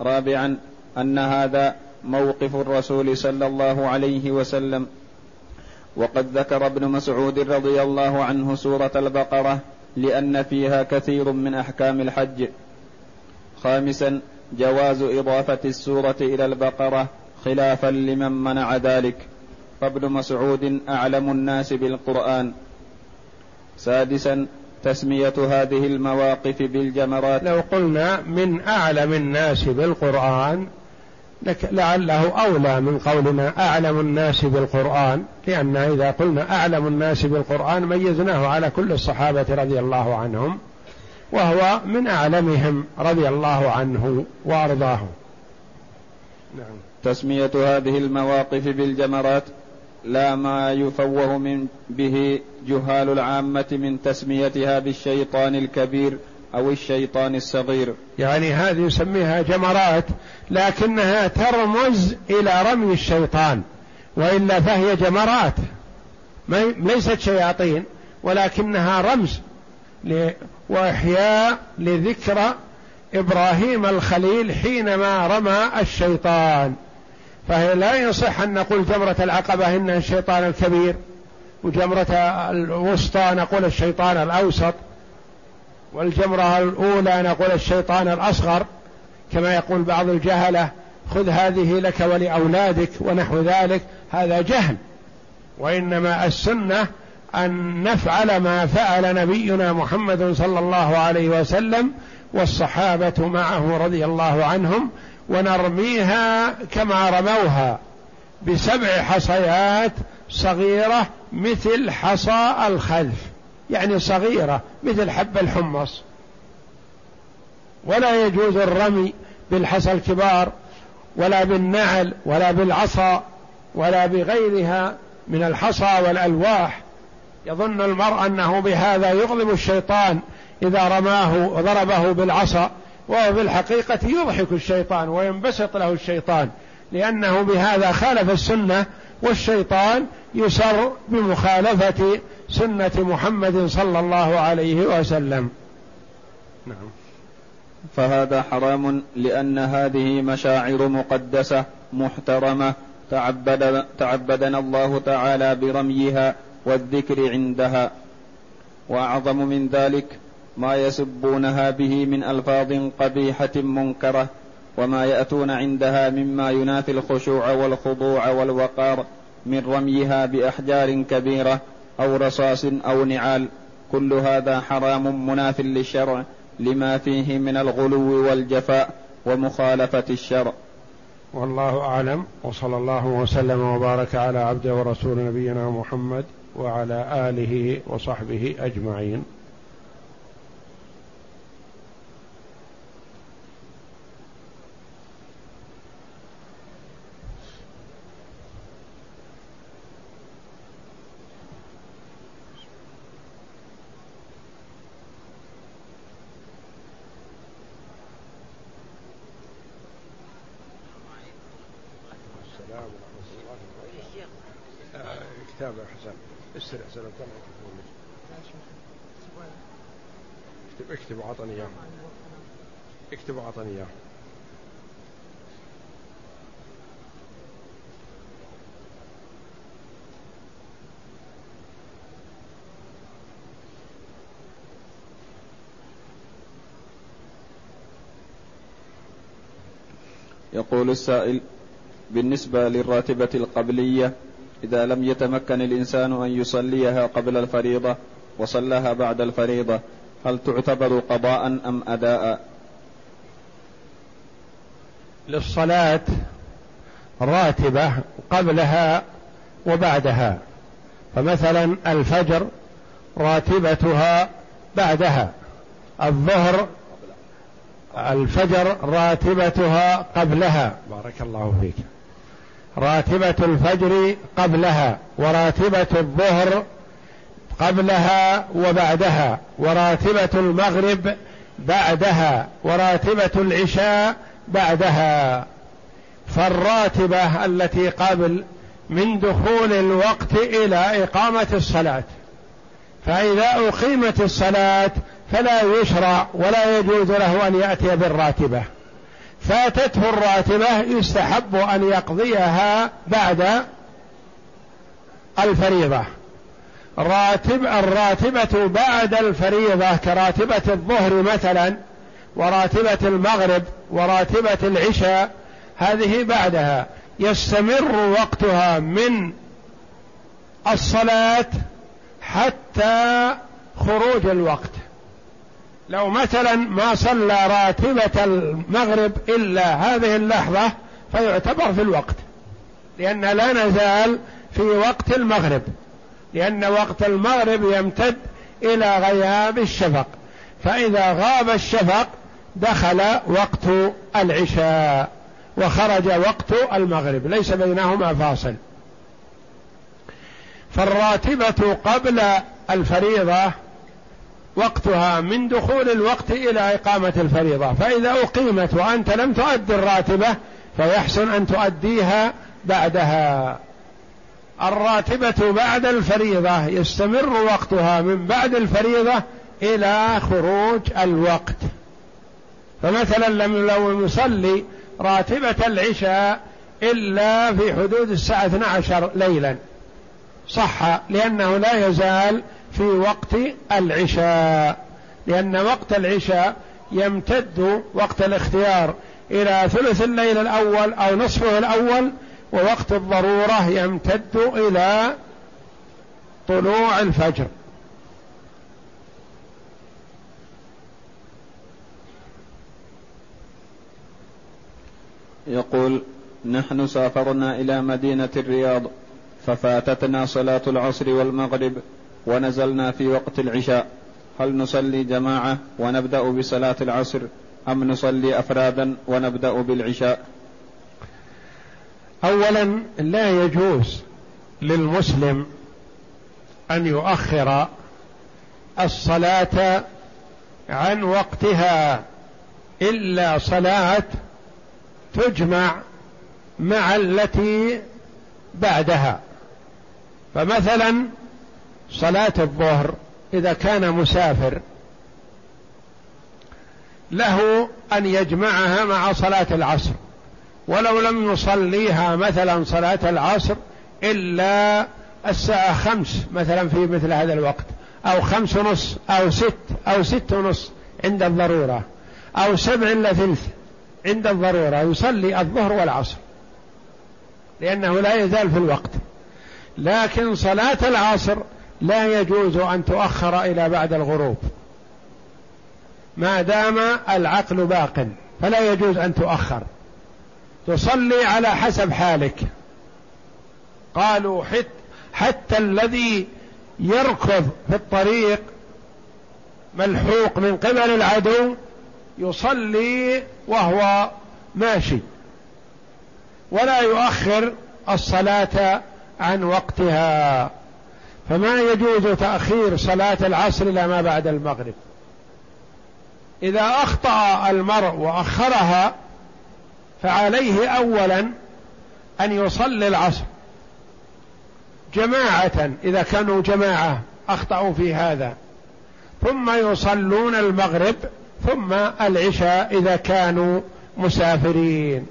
رابعا أن هذا موقف الرسول صلى الله عليه وسلم، وقد ذكر ابن مسعود رضي الله عنه سورة البقرة لأن فيها كثير من أحكام الحج. خامسا جواز إضافة السورة إلى البقرة خلافا لمن منع ذلك، فابن مسعود أعلم الناس بالقرآن. سادسا تسمية هذه المواقف بالجمرات، لو قلنا من أعلم الناس بالقرآن لعله أولى من قولنا أعلم الناس بالقرآن، لأن إذا قلنا أعلم الناس بالقرآن ميزناه على كل الصحابة رضي الله عنهم، وهو من أعلمهم رضي الله عنه وأرضاه. نعم. تسمية هذه المواقف بالجمرات لا ما يفوه من به جهال العامة من تسميتها بالشيطان الكبير أو الشيطان الصغير، يعني هذه يسميها جمرات لكنها ترمز إلى رمي الشيطان، وإلا فهي جمرات ليست شياطين، ولكنها رمز وإحياء لذكرى إبراهيم الخليل حينما رمى الشيطان. فهي لا يصح أن نقول جمرة العقبة إنها الشيطان الكبير، وجمرة الوسطى نقول الشيطان الأوسط، والجمرة الأولى نقول الشيطان الأصغر، كما يقول بعض الجهلة خذ هذه لك ولأولادك ونحو ذلك، هذا جهل. وإنما السنة أن نفعل ما فعل نبينا محمد صلى الله عليه وسلم والصحابة معه رضي الله عنهم، ونرميها كما رموها بسبع حصيات صغيرة مثل حصى الخلف، يعني صغيرة مثل حب الحمص. ولا يجوز الرمي بالحصى الكبار ولا بالنعل ولا بالعصا ولا بغيرها من الحصى والألواح، يظن المرء أنه بهذا يغضب الشيطان إذا رماه وضربه بالعصا، وهو بالحقيقة يضحك الشيطان وينبسط له الشيطان، لأنه بهذا خالف السنة، والشيطان يسر بمخالفة سنة محمد صلى الله عليه وسلم. نعم. فهذا حرام لأن هذه مشاعر مقدسة محترمة تعبد تعبدنا الله تعالى برميها والذكر عندها. وأعظم من ذلك ما يسبونها به من ألفاظ قبيحة منكرة، وما يأتون عندها مما ينافي الخشوع والخضوع والوقار من رميها بأحجار كبيرة أو رصاص أو نعال، كل هذا حرام مناف للشرع لما فيه من الغلو والجفاء ومخالفة الشرع. والله أعلم، وصلى الله وسلم وبارك على عبده ورسول نبينا محمد وعلى آله وصحبه أجمعين. اكتب عطني يقول السائل: بالنسبة للراتبة القبلية إذا لم يتمكن الإنسان أن يصليها قبل الفريضة وصلها بعد الفريضة، هل تعتبر قضاء أم أداء؟ للصلاة راتبة قبلها وبعدها، فمثلا الفجر راتبتها بعدها، الظهر الفجر راتبتها قبلها، بارك الله فيك، راتبة الفجر قبلها، وراتبة الظهر قبلها وبعدها، وراتبة المغرب بعدها، وراتبة العشاء بعدها. فالراتبة التي قبل من دخول الوقت إلى إقامة الصلاة، فإذا أقيمت الصلاة فلا يشرع ولا يجوز له أن يأتي بالراتبة. فاتته الراتبة يستحب أن يقضيها بعد الفريضة. راتب الراتبة بعد الفريضة كراتبة الظهر مثلا، وراتبة المغرب، وراتبة العشاء، هذه بعدها يستمر وقتها من الصلاة حتى خروج الوقت. لو مثلا ما صلى راتبة المغرب إلا هذه اللحظة فيعتبر في الوقت، لأن لا نزال في وقت المغرب، لأن وقت المغرب يمتد إلى غياب الشفق، فإذا غاب الشفق دخل وقت العشاء وخرج وقت المغرب، ليس بينهما فاصل. فالراتبة قبل الفريضة وقتها من دخول الوقت إلى إقامة الفريضة، فإذا أقيمت وأنت لم تؤدي الراتبة فيحسن أن تؤديها بعدها. الراتبة بعد الفريضة يستمر وقتها من بعد الفريضة إلى خروج الوقت. فمثلا لو يصلي راتبة العشاء إلا في حدود الساعة اثنتي عشرة ليلا صح، لأنه لا يزال في وقت العشاء، لأن وقت العشاء يمتد وقت الاختيار إلى ثلث الليل الأول أو نصفه الأول، ووقت الضرورة يمتد إلى طلوع الفجر. يقول: نحن سافرنا إلى مدينة الرياض ففاتتنا صلاة العصر والمغرب ونزلنا في وقت العشاء، هل نصلي جماعة ونبدأ بصلاة العصر أم نصلي أفرادا ونبدأ بالعشاء؟ أولا، لا يجوز للمسلم أن يؤخر الصلاة عن وقتها إلا صلاة تجمع مع التي بعدها. فمثلا صلاة الظهر إذا كان مسافر له أن يجمعها مع صلاة العصر، ولو لم يصليها مثلا صلاة العصر إلا الساعة خمس مثلا في مثل هذا الوقت، أو خمس ونص أو ست أو ست ونص عند الضرورة، أو سبع إلا ثلث عند الضرورة، يصلي الظهر والعصر لأنه لا يزال في الوقت. لكن صلاة العصر لا يجوز أن تؤخر إلى بعد الغروب ما دام العقل باق، فلا يجوز أن تؤخر، تصلي على حسب حالك. قالوا حت حتى الذي يركض في الطريق ملحوق من قبل العدو يصلي وهو ماشي، ولا يؤخر الصلاة عن وقتها. فما يجوز تأخير صلاة العصر إلى ما بعد المغرب. إذا أخطأ المرء وأخرها فعليه أولا أن يصلي العصر جماعة إذا كانوا جماعة أخطأوا في هذا، ثم يصلون المغرب ثم العشاء إذا كانوا مسافرين.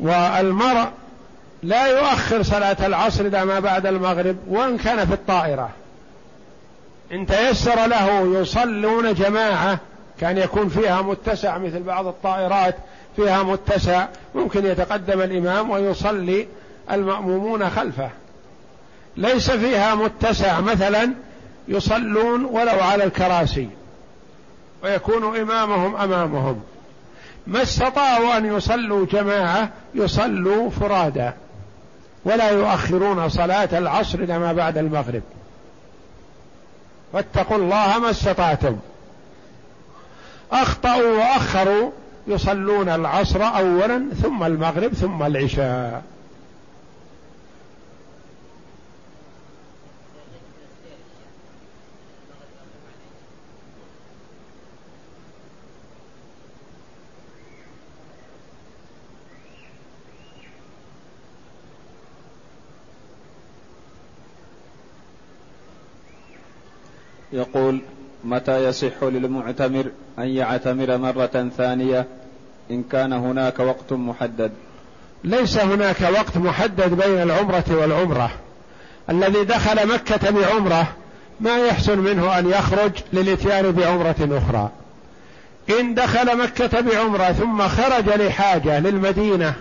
والمرء لا يؤخر صلاة العصر إلى ما بعد المغرب وإن كان في الطائرة، إن تيسر له يصلون جماعة، كان يكون فيها متسع مثل بعض الطائرات فيها متسع، ممكن يتقدم الإمام ويصلي المأمومون خلفه. ليس فيها متسع مثلا يصلون ولو على الكراسي ويكون إمامهم أمامهم، ما استطاعوا أن يصلوا جماعة يصلوا فرادا، ولا يؤخرون صلاة العصر لما بعد المغرب. واتقوا الله ما استطعتم. أخطأوا وأخروا يصلون العصر أولا ثم المغرب ثم العشاء. يقول: متى يصح للمعتمر أن يعتمر مرة ثانية إن كان هناك وقت محدد؟ ليس هناك وقت محدد بين العمرة والعمرة. الذي دخل مكة بعمرة ما يحسن منه أن يخرج للإتيان بعمرة أخرى. إن دخل مكة بعمرة ثم خرج لحاجة للمدينة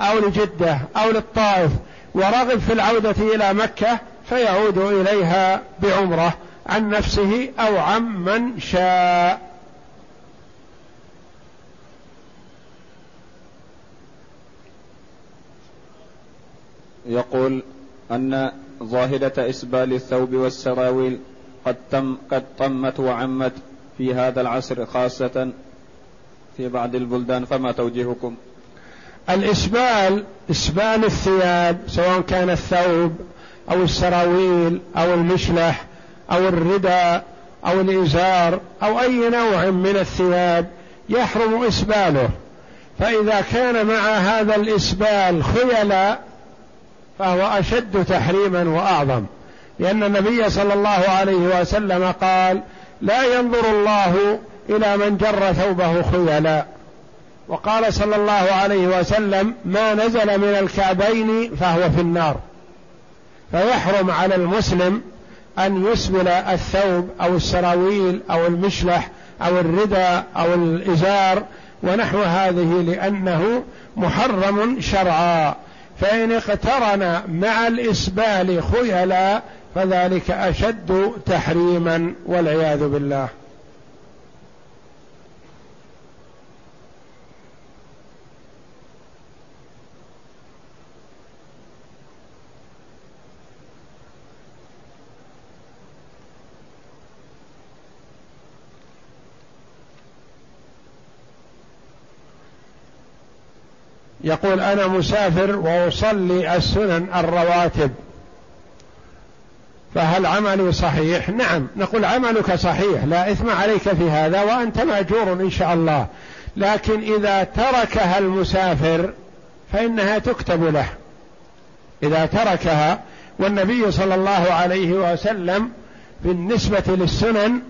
أو لجدة أو للطائف ورغب في العودة إلى مكة فيعود إليها بعمرة عن نفسه أو عمن شاء. يقول: أن ظاهرة إسبال الثوب والسراويل قد تم قد طمت وعمت في هذا العصر خاصة في بعض البلدان، فما توجيهكم؟ الإسبال، إسبال الثياب سواء كان الثوب أو السراويل أو المشلح أو الرداء أو الإزار أو أي نوع من الثياب يحرم إسباله، فإذا كان مع هذا الإسبال خيلاء فهو أشد تحريما وأعظم، لأن النبي صلى الله عليه وسلم قال: لا ينظر الله إلى من جر ثوبه خيلاء، وقال صلى الله عليه وسلم: ما نزل من الكعبين فهو في النار. فيحرم على المسلم أن يسبل الثوب أو السراويل أو المشلح أو الرداء أو الإزار ونحو هذه، لأنه محرم شرعا، فإن اقترن مع الإسبال خيلا فذلك أشد تحريما والعياذ بالله. يقول: أنا مسافر وأصلي السنن الرواتب فهل عملي صحيح؟ نعم، نقول: عملك صحيح، لا إثم عليك في هذا وأنت مأجور إن شاء الله، لكن إذا تركها المسافر فإنها تكتب له إذا تركها، والنبي صلى الله عليه وسلم بالنسبة للسنن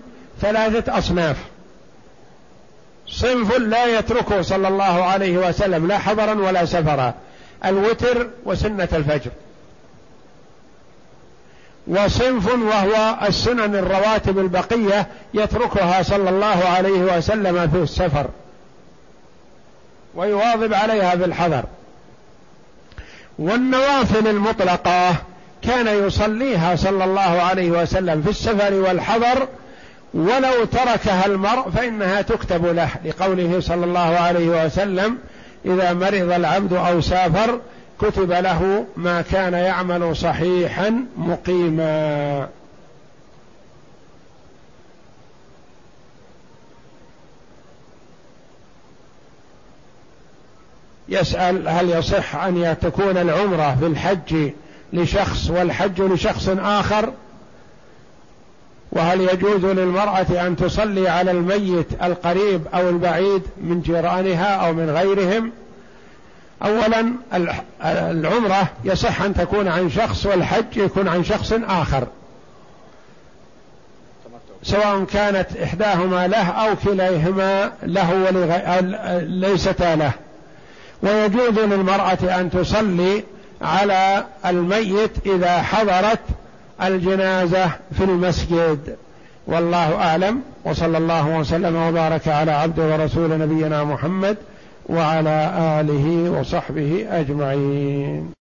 ثلاثة أصناف: صنف لا يتركه صلى الله عليه وسلم لا حضرا ولا سفرا، الوتر وسنة الفجر، وصنف وهو السنن الرواتب البقية يتركها صلى الله عليه وسلم في السفر ويواظب عليها في الحضر. والنوافل المطلقة كان يصليها صلى الله عليه وسلم في السفر والحضر، ولو تركها المرء فإنها تكتب له، لقوله صلى الله عليه وسلم: إذا مرض العبد أو سافر كتب له ما كان يعمل صحيحا مقيما. يسأل: هل يصح أن تكون العمرة في الحج لشخص والحج لشخص آخر؟ وهل يجوز للمرأة أن تصلي على الميت القريب أو البعيد من جيرانها أو من غيرهم؟ أولا، العمرة يصح أن تكون عن شخص والحج يكون عن شخص آخر، سواء كانت إحداهما له أو كليهما له وليستا له. ويجوز للمرأة أن تصلي على الميت إذا حضرت الجنازة في المسجد، والله أعلم، وصلى الله وسلم وبارك على عبده ورسول نبينا محمد وعلى آله وصحبه أجمعين.